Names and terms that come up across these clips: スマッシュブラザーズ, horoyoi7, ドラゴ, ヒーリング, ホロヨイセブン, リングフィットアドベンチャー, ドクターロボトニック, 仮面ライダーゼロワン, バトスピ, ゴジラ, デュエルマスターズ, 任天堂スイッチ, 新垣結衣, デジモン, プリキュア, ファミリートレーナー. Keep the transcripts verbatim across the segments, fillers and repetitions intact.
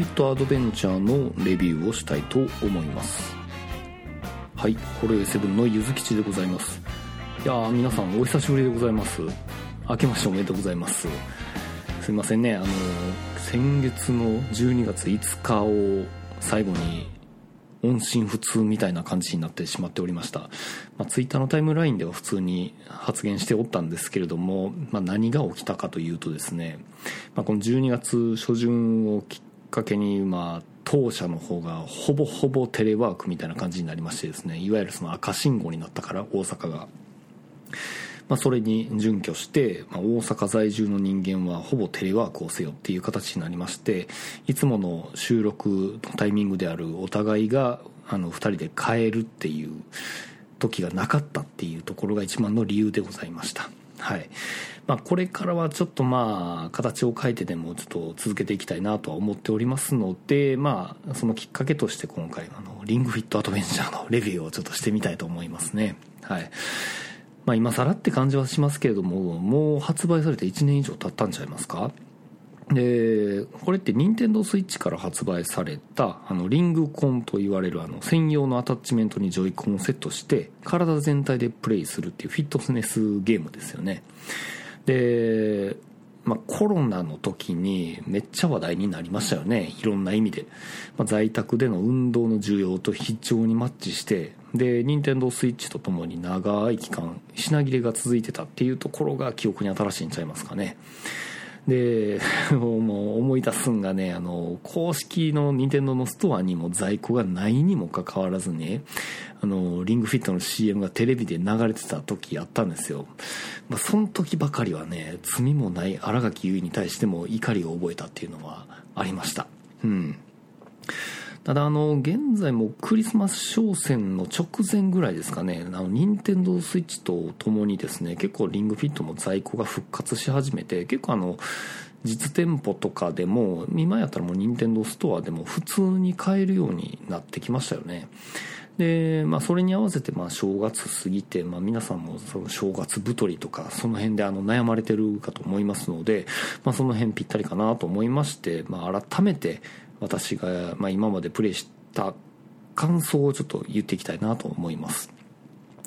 フィットアドベンチャーのレビューをしたいと思います。はい、ホロヨイセブンのゆずきちでございます。いやー、皆さんお久しぶりでございます。明けましておめでとうございます。すいませんね、あの先月のじゅうにがついつかを最後に音信不通みたいな感じになってしまっておりました。まあ、ツイッターのタイムラインでは普通に発言しておったんですけれども、まあ、何が起きたかというとですね、まあ、このじゅうにがつしょじゅんをきっかけに、まあ、当社の方がほぼほぼテレワークみたいな感じになりましてですね、いわゆるその赤信号になったから大阪が、まあ、それに準拠して、まあ、大阪在住の人間はほぼテレワークをせよっていう形になりまして、いつもの収録のタイミングであるお互いがあのふたりで帰るっていう時がなかったっていうところが一番の理由でございました。はい。まあこれからはちょっとまあ形を変えてでもちょっと続けていきたいなとは思っておりますので、まあそのきっかけとして今回あのリングフィットアドベンチャーのレビューをちょっとしてみたいと思いますね。はい。まあ、今更って感じはしますけれども、もう発売されていちねんいじょう経ったんちゃいますか。でこれって任天堂スイッチから発売されたあのリングコンと言われるあの専用のアタッチメントにジョイコンをセットして体全体でプレイするっていうフィットネスゲームですよね。で、まあ、コロナの時にめっちゃ話題になりましたよね、いろんな意味で。まあ、在宅での運動の需要と非常にマッチして、で任天堂スイッチとともに長い期間品切れが続いてたっていうところが記憶に新しいんちゃいますかね。でもう思い出すんがね、あの公式の任天堂のストアにも在庫がないにもかかわらずね、あのリングフィットの シーエム がテレビで流れてた時あったんですよ。まあ、その時ばかりはね、罪もない新垣結衣に対しても怒りを覚えたっていうのはありました。うん。ただあの現在もクリスマス商戦の直前ぐらいですかね、あの任天堂スイッチとともにですね、結構リングフィットも在庫が復活し始めて、結構あの実店舗とかでも今やったらもう任天堂ストアでも普通に買えるようになってきましたよね。で、まあ、それに合わせてまあ正月過ぎて、まあ、皆さんもその正月太りとかその辺であの悩まれてるかと思いますので、まあ、その辺ぴったりかなと思いまして、まあ、改めて私がまあ今までプレイした感想をちょっと言っていきたいなと思います。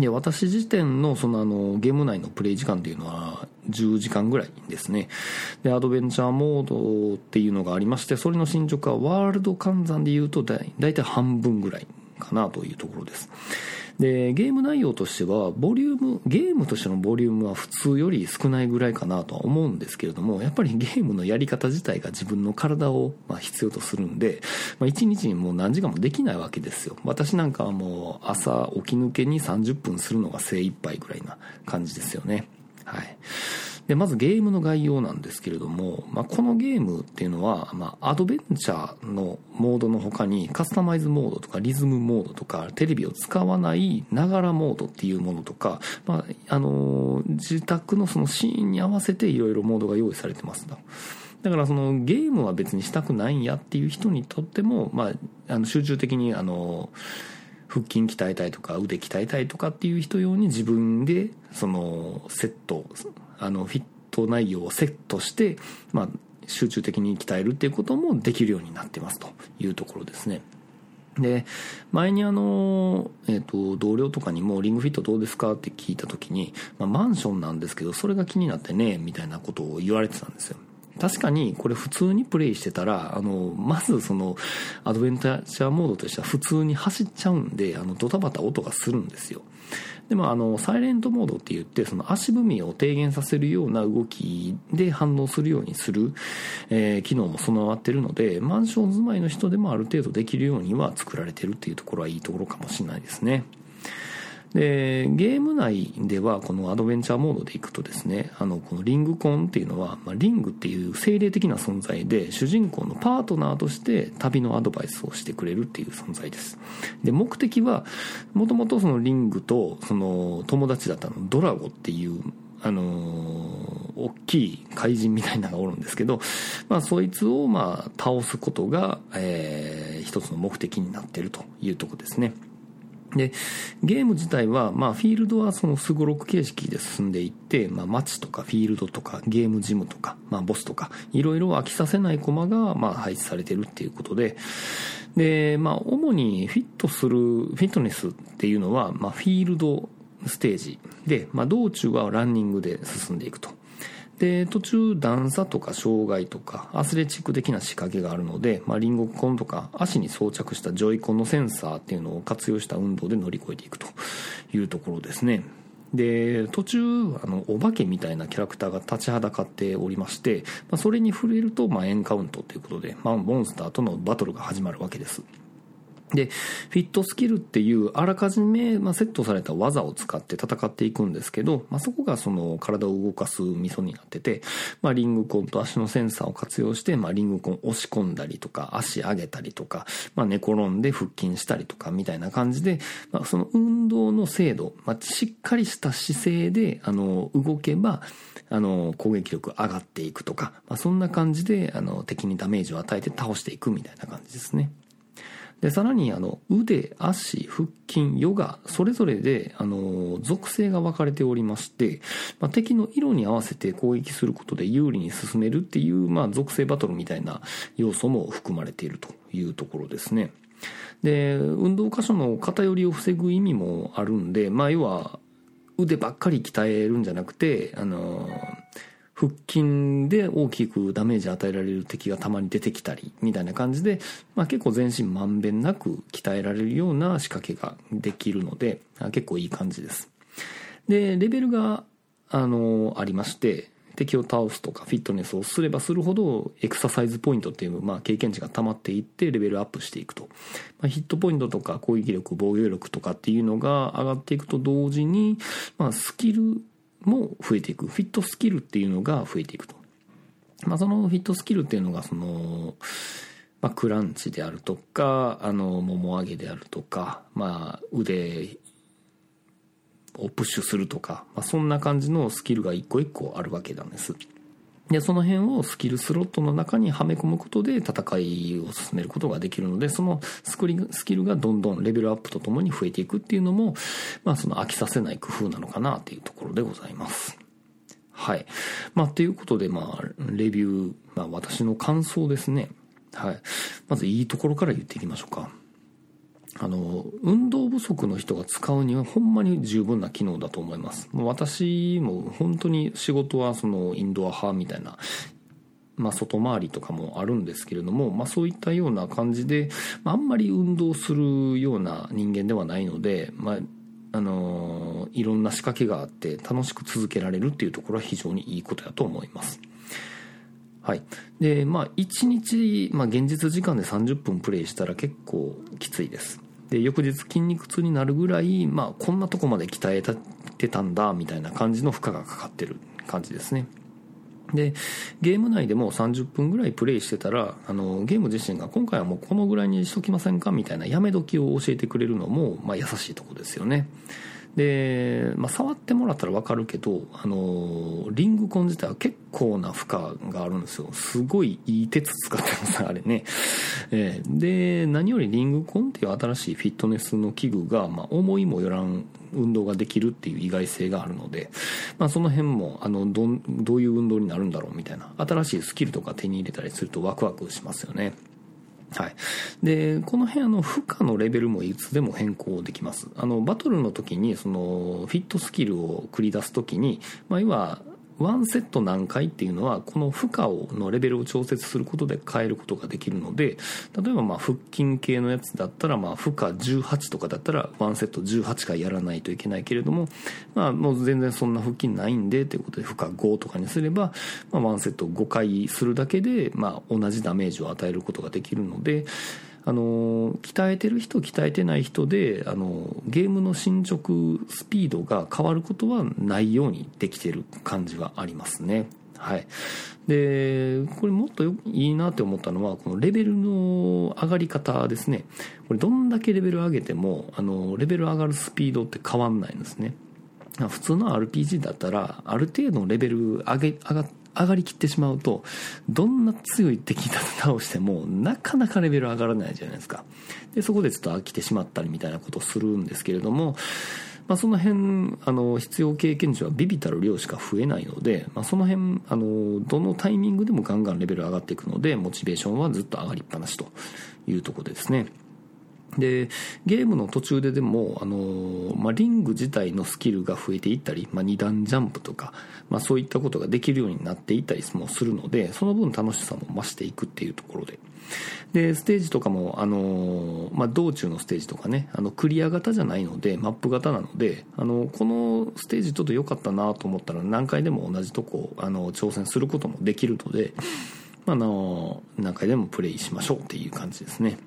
で、私時点のそのあのゲーム内のプレイ時間というのはじゅうじかんぐらいですね。で、アドベンチャーモードっていうのがありまして、それの進捗はワールド換算で言うとだいたい半分ぐらいかなというところです。で、ゲーム内容としてはボリューム、ゲームとしてのボリュームは普通より少ないぐらいかなとは思うんですけれども、やっぱりゲームのやり方自体が自分の体をまあ必要とするんで、まあ、いちにちにもう何時間もできないわけですよ。私なんかはもう朝起き抜けにさんじゅっぷんするのが精一杯ぐらいな感じですよね。はい。で、まずゲームの概要なんですけれども、まあ、このゲームっていうのは、まあ、アドベンチャーのモードの他にカスタマイズモードとかリズムモードとかテレビを使わないながらモードっていうものとか、まあ、あのー、自宅のそのシーンに合わせていろいろモードが用意されてます。だからそのゲームは別にしたくないんやっていう人にとっても、まあ、あの集中的にあのー、腹筋鍛えたいとか腕鍛えたいとかっていう人用に自分でそのセット、あのフィット内容をセットして、まあ、集中的に鍛えるっていうこともできるようになってますというところですね。で、前にあの、えっと、同僚とかにもリングフィットどうですかって聞いた時に、まあ、マンションなんですけどそれが気になってねみたいなことを言われてたんですよ。確かにこれ普通にプレイしてたら、あのまずそのアドベンチャーモードとしては普通に走っちゃうんで、あのドタバタ音がするんですよ。でもあのサイレントモードって言って、その足踏みを低減させるような動きで反応するようにする、えー、機能も備わってるので、マンション住まいの人でもある程度できるようには作られてるっていうところはいいところかもしれないですね。で、ゲーム内ではこのアドベンチャーモードでいくとですね、あのこのリングコンっていうのは、まあ、リングっていう精霊的な存在で、主人公のパートナーとして旅のアドバイスをしてくれるっていう存在です。で、目的はもともとそのリングとその友達だったのドラゴっていうあのー、大きい怪人みたいなのがおるんですけど、まあ、そいつをまあ倒すことが、えー、一つの目的になっているというところですね。でゲーム自体は、まあ、フィールドはそのスゴロク形式で進んでいって、まあ、街とかフィールドとかゲームジムとか、まあ、ボスとかいろいろ飽きさせない駒が、まあ、配置されてるっていうことで、で、まあ、主にフィットするフィットネスっていうのは、まあ、フィールドステージで、まあ、道中はランニングで進んでいくと。で途中段差とか障害とかアスレチック的な仕掛けがあるので、まあ、リンゴコンとか足に装着したジョイコンのセンサーっていうのを活用した運動で乗り越えていくというところですね。で途中あのお化けみたいなキャラクターが立ちはだかっておりまして、まあ、それに触れると、まあ、エンカウントということで、まあ、モンスターとのバトルが始まるわけです。でフィットスキルっていうあらかじめ、まあ、セットされた技を使って戦っていくんですけど、まあ、そこがその体を動かすミソになってて、まあ、リングコンと足のセンサーを活用して、まあ、リングコン押し込んだりとか足上げたりとか、まあ、寝転んで腹筋したりとかみたいな感じで、まあ、その運動の精度、まあ、しっかりした姿勢であの動けばあの攻撃力上がっていくとか、まあ、そんな感じであの敵にダメージを与えて倒していくみたいな感じですね。でさらにあの腕、足、腹筋、ヨガそれぞれであの属性が分かれておりまして、まあ、敵の色に合わせて攻撃することで有利に進めるっていう、まあ、属性バトルみたいな要素も含まれているというところですね。で運動箇所の偏りを防ぐ意味もあるんで、まあ、要は腕ばっかり鍛えるんじゃなくてあの腹筋で大きくダメージ与えられる敵がたまに出てきたりみたいな感じで、まあ、結構全身まんべんなく鍛えられるような仕掛けができるので結構いい感じです。でレベルがあのありまして、敵を倒すとかフィットネスをすればするほどエクササイズポイントっていう、まあ、経験値が溜まっていってレベルアップしていくと、まあ、ヒットポイントとか攻撃力防御力とかっていうのが上がっていくと同時に、まあ、スキルも増えていく、フィットスキルっていうのが増えていくと、まあ、そのフィットスキルっていうのがその、まあ、クランチであるとかあのもも上げであるとか、まあ、腕をプッシュするとか、まあ、そんな感じのスキルが一個一個あるわけなんです。でその辺をスキルスロットの中にはめ込むことで戦いを進めることができるので、そのスクリスキルがどんどんレベルアップとともに増えていくっていうのも、まあ、その飽きさせない工夫なのかなというところでございます。はい、まあ、ということで、まあ、レビュー、まあ、私の感想ですね。はい、まずいいところから言っていきましょうか。あの運動不足の人が使うにはほんまに十分な機能だと思います。もう私も本当に仕事はそのインドア派みたいな、まあ、外回りとかもあるんですけれども、まあ、そういったような感じで、まあ、あんまり運動するような人間ではないので、まああのー、いろんな仕掛けがあって楽しく続けられるっていうところは非常にいいことだと思います。はい、でまあいちにち、まあ、現実時間でさんじゅっぷんプレイしたら結構きついです。で翌日筋肉痛になるぐらい、まあ、こんなとこまで鍛えてたんだみたいな感じの負荷がかかってる感じですね。でゲーム内でもさんじゅっぷんぐらいプレイしてたらあのゲーム自身が今回はもうこのぐらいにしときませんかみたいなやめ時を教えてくれるのも、まあ、優しいとこですよね。で、まあ、触ってもらったら分かるけど、あのー、リングコン自体は結構な負荷があるんですよ。すごいいい鉄使ってますあれね、えー、で何よりリングコンっていう新しいフィットネスの器具が、まあ、思いもよらん運動ができるっていう意外性があるので、まあ、その辺もあの ど, どういう運動になるんだろうみたいな新しいスキルとか手に入れたりするとワクワクしますよね。はい、でこの辺あの負荷のレベルもいつでも変更できます。あのバトルの時にそのフィットスキルを繰り出す時に、まあ、要はワンセット何回っていうのはこの負荷をのレベルを調節することで変えることができるので、例えばまあ腹筋系のやつだったらまあ負荷じゅうはちとかだったらワンセットじゅうはちかいやらないといけないけれども、まあ、もう全然そんな腹筋ないんでということで負荷ごとかにすれば、まあ、ワンセットごかいするだけでまあ同じダメージを与えることができるので、あの鍛えてる人鍛えてない人であのゲームの進捗スピードが変わることはないようにできてる感じはありますね。はい、でこれもっといいなって思ったのはこのレベルの上がり方ですね。これどんだけレベル上げてもあのレベル上がるスピードって変わんないんですね。普通の アールピージー だったらある程度のレベル上げ上がって上がりきってしまうと、どんな強い敵だと倒してもなかなかレベル上がらないじゃないですか。でそこでちょっと飽きてしまったりみたいなことをするんですけれども、まあ、その辺あの必要経験値は微々たる量しか増えないので、まあ、その辺あのどのタイミングでもガンガンレベル上がっていくので、モチベーションはずっと上がりっぱなしというところでですね。でゲームの途中ででもあの、まあ、リング自体のスキルが増えていったり、まあ、に段ジャンプとか、まあ、そういったことができるようになっていったりもするので、その分楽しさも増していくっていうところで、でステージとかもあの、まあ、道中のステージとかね、あのクリア型じゃないのでマップ型なので、あのこのステージちょっと良かったなと思ったら何回でも同じとこあの挑戦することもできるので、まあ、あの何回でもプレイしましょうっていう感じですね。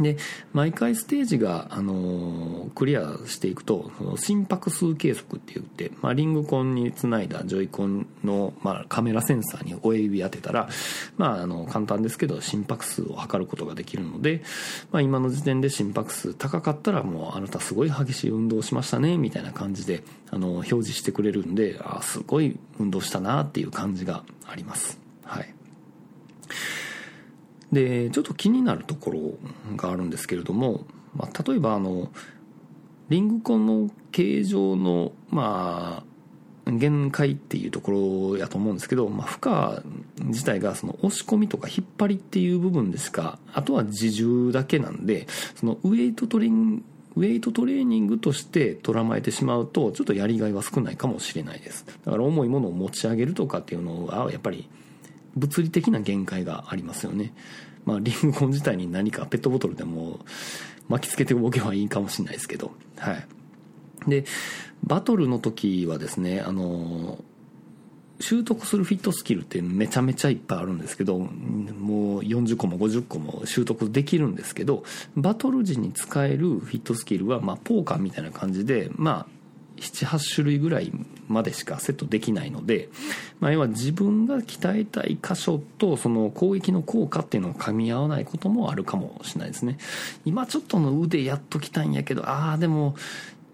で毎回ステージが、あのー、クリアしていくと、その心拍数計測って言って、まあ、リングコンにつないだジョイコンの、まあ、カメラセンサーに親指当てたら、まあ、あの簡単ですけど心拍数を測ることができるので、まあ、今の時点で心拍数高かったらもうあなたすごい激しい運動しましたねみたいな感じで、あの表示してくれるんで、あすごい運動したなっていう感じがあります。はい。でちょっと気になるところがあるんですけれども、まあ、例えばあのリングコンの形状の、まあ、限界っていうところやと思うんですけど、まあ、負荷自体がその押し込みとか引っ張りっていう部分でしか、あとは自重だけなんで、そのウエイトトレーニングウェイトトレーニングとして捉まえてしまうとちょっとやりがいは少ないかもしれないです。だから重いものを持ち上げるとかっていうのはやっぱり物理的な限界がありますよね。まあリングコン自体に何かペットボトルでも巻きつけておけばいいかもしれないですけど、はい。でバトルの時はですね、あの習得するフィットスキルってめちゃめちゃいっぱいあるんですけど、もうよんじゅっこもごじゅっこも習得できるんですけど、バトル時に使えるフィットスキルはまあポーカーみたいな感じで、まあななはち種類ぐらいまでしかセットできないので、まあ、要は自分が鍛えたい箇所とその攻撃の効果っていうのを噛み合わないこともあるかもしれないですね。今ちょっとの腕やっときたいんやけど、ああでも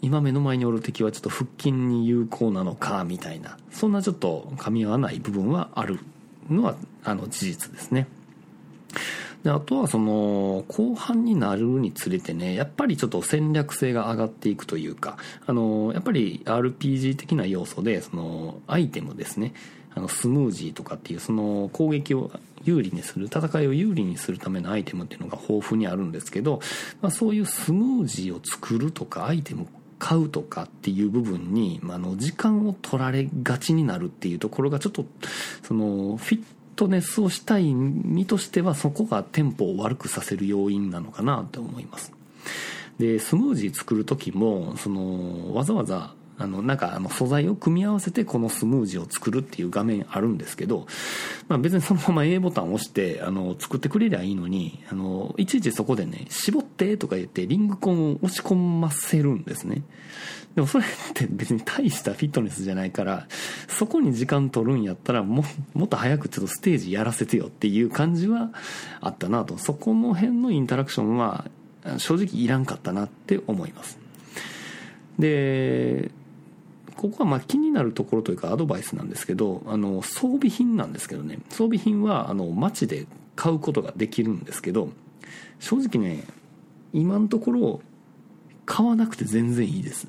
今目の前におる敵はちょっと腹筋に有効なのかみたいな、そんなちょっと噛み合わない部分はあるのはあの事実ですね。であとはその後半になるにつれてね、やっぱりちょっと戦略性が上がっていくというか、あのやっぱり アールピージー 的な要素でそのアイテムですね、あのスムージーとかっていうその攻撃を有利にする、戦いを有利にするためのアイテムっていうのが豊富にあるんですけど、まあ、そういうスムージーを作るとかアイテム買うとかっていう部分に、まあ、あの時間を取られがちになるっていうところがちょっとそのフィットフィットネスをしたい身としてはそこがテンポを悪くさせる要因なのかなと思います。でスムージー作る時もそのわざわざあのなんかあの素材を組み合わせてこのスムージーを作るっていう画面あるんですけど、まあ、別にそのまま A ボタンを押してあの作ってくれりゃいいのに、あのいちいちそこでね絞ってとか言ってリングコンを押し込ませるんですね。でもそれって別に大したフィットネスじゃないから、そこに時間取るんやったら も, もっと早くちょっとステージやらせてよっていう感じはあったなと、そこの辺のインタラクションは正直いらんかったなって思います。でここはまあ気になるところというかアドバイスなんですけど、あの装備品なんですけどね、装備品はあの街で買うことができるんですけど、正直ね今のところ買わなくて全然いいです。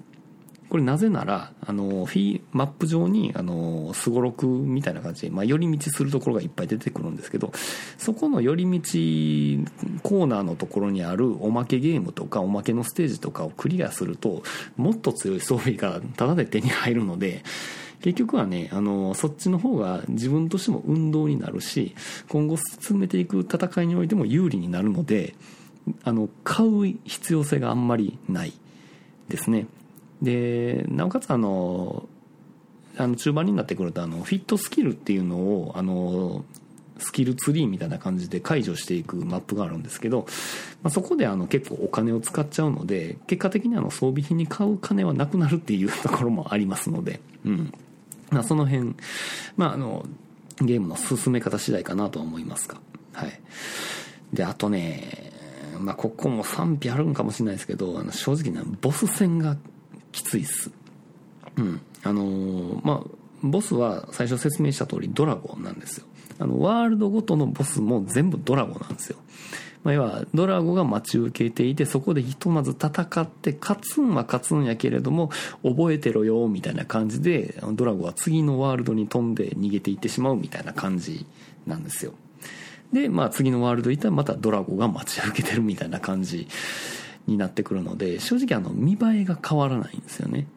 これなぜならあのフィーマップ上にスゴロクみたいな感じで、まあ、寄り道するところがいっぱい出てくるんですけど、そこの寄り道コーナーのところにあるおまけゲームとかおまけのステージとかをクリアするともっと強い装備がただで手に入るので、結局はねあのそっちの方が自分としても運動になるし、今後進めていく戦いにおいても有利になるので、あの買う必要性があんまりないですね。でなおかつあのあの中盤になってくるとあのフィットスキルっていうのをあのスキルツリーみたいな感じで解除していくマップがあるんですけど、まあ、そこであの結構お金を使っちゃうので、結果的にあの装備品に買う金はなくなるっていうところもありますので、うんまあ、その辺、まあ、あのゲームの進め方次第かなとは思いますが、はい、であとね、まあ、ここも賛否あるんかもしれないですけど、あの正直なボス戦がきついっす。うん。あのー、まあ、ボスは最初説明した通りドラゴンなんですよ。あのワールドごとのボスも全部ドラゴンなんですよ。まあ、要はドラゴが待ち受けていて、そこでひとまず戦って勝つんは勝つんやけれども、覚えてろよみたいな感じでドラゴは次のワールドに飛んで逃げていってしまうみたいな感じなんですよ。で、まあ、次のワールド行ったらまたドラゴが待ち受けてるみたいな感じになってくるので、正直あの見栄えが変わらないんですよね。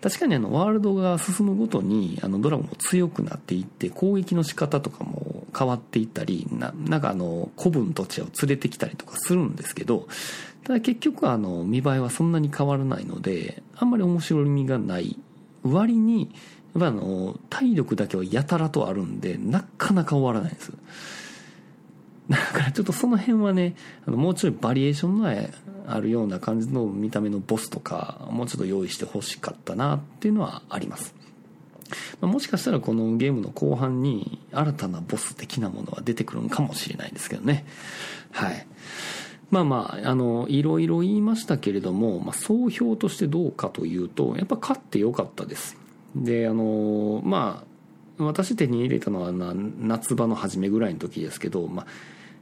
確かにあのワールドが進むごとにあのドラゴンも強くなっていって、攻撃の仕方とかも変わっていったり な, なんかあの子分とちを連れてきたりとかするんですけど、ただ結局あの見栄えはそんなに変わらないので、あんまり面白みがない割に、やっぱあの体力だけはやたらとあるんで、なかなか終わらないんです。だからちょっとその辺はね、あのもうちょいバリエーションのあるような感じの見た目のボスとかもうちょっと用意してほしかったなっていうのはあります。もしかしたらこのゲームの後半に新たなボス的なものは出てくるのかもしれないですけどね。はい、まあまあ、あのいろいろ言いましたけれども、まあ、総評としてどうかというと、やっぱ勝ってよかったです。で、あのまあ私手に入れたのは夏場の初めぐらいの時ですけど、まあ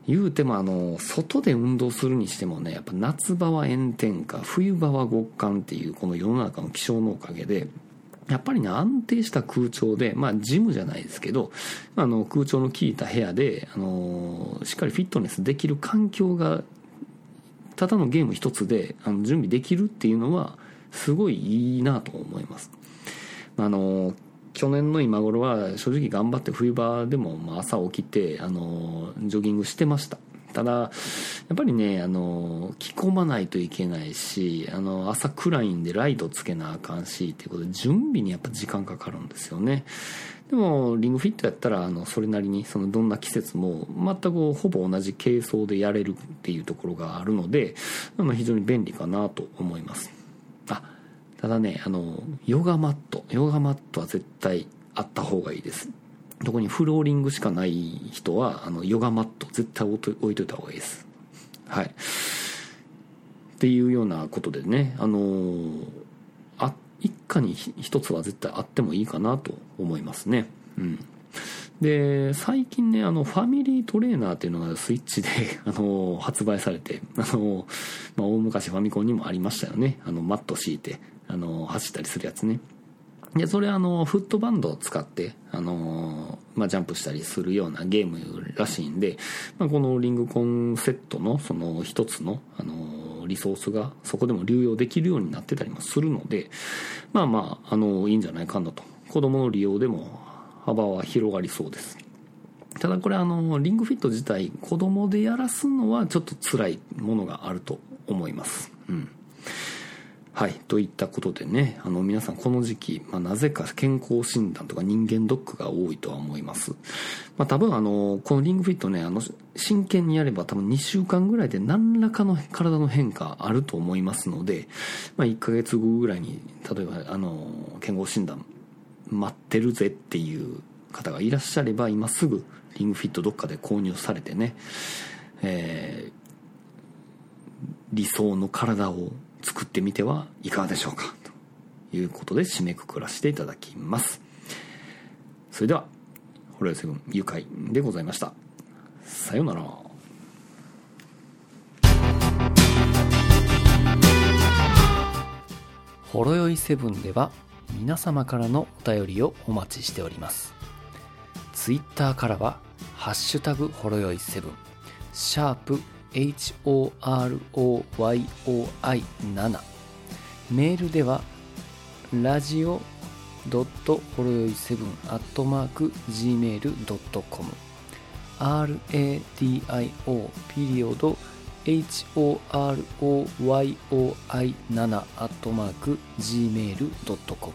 言うてもあの外で運動するにしてもね、やっぱ夏場は炎天下、冬場は極寒っていうこの世の中の気象のおかげで、やっぱりね、安定した空調で、まあジムじゃないですけど、あの空調の効いた部屋であのしっかりフィットネスできる環境が、ただのゲーム一つであの準備できるっていうのはすごいいいなと思います。あの去年の今頃は正直頑張って冬場でも朝起きてあのジョギングしてました。ただやっぱりね、あの着込まないといけないし、あの朝暗いんでライトつけなあかんしっていうことで、準備にやっぱ時間かかるんですよね。でもリングフィットやったらあのそれなりにそのどんな季節も全くほぼ同じ軽装でやれるっていうところがあるので、あの非常に便利かなと思います。あただね、あのヨガマットヨガマットは絶対あった方がいいです。特にフローリングしかない人はあのヨガマット絶対置いといた方がいいです。はい、っていうようなことでね、あのあ一家に一つは絶対あってもいいかなと思いますね。うんで、最近ね、あのファミリートレーナーっていうのがスイッチであの発売されて、あの、まあ、大昔ファミコンにもありましたよね。あのマット敷いてあの走ったりするやつね。で、それあのフットバンドを使ってあの、まあ、ジャンプしたりするようなゲームらしいんで、まあ、このリングコンセットのその一つのあのリソースがそこでも流用できるようになってたりもするので、まあまあ、あのいいんじゃないかなと。子供の利用でも幅は広がりそうです。ただこれあのリングフィット自体子供でやらすのはちょっと辛いものがあると思います。うんはいといったことでね、あの皆さんこの時期、まあ、なぜか健康診断とか人間ドックが多いとは思います。まあ、多分あのこのリングフィットね、あの真剣にやれば多分にしゅうかんぐらいで何らかの体の変化あると思いますので、まあ、いっかげつごぐらいに例えばあの健康診断待ってるぜっていう方がいらっしゃれば、今すぐリングフィットどっかで購入されてね、えー、理想の体を作ってみてはいかがでしょうかということで締めくくらせていただきます。それではhoroyoi セブン愉快でございました。さようなら。horoyoi セブンでは皆様からのお便りをお待ちしております。ツイッターからはハッシュタグhoroyoi セブン、シャープ エイチ オー アール オー ワイ オー アイ セブン、 メールではラジオ .horoyoi セブン アットマーク ジーメール ドットコム、 ラジオ ピリオド エイチ オー アール オー ワイ オー アイ セブン アットマーク ジーメール ドットコム、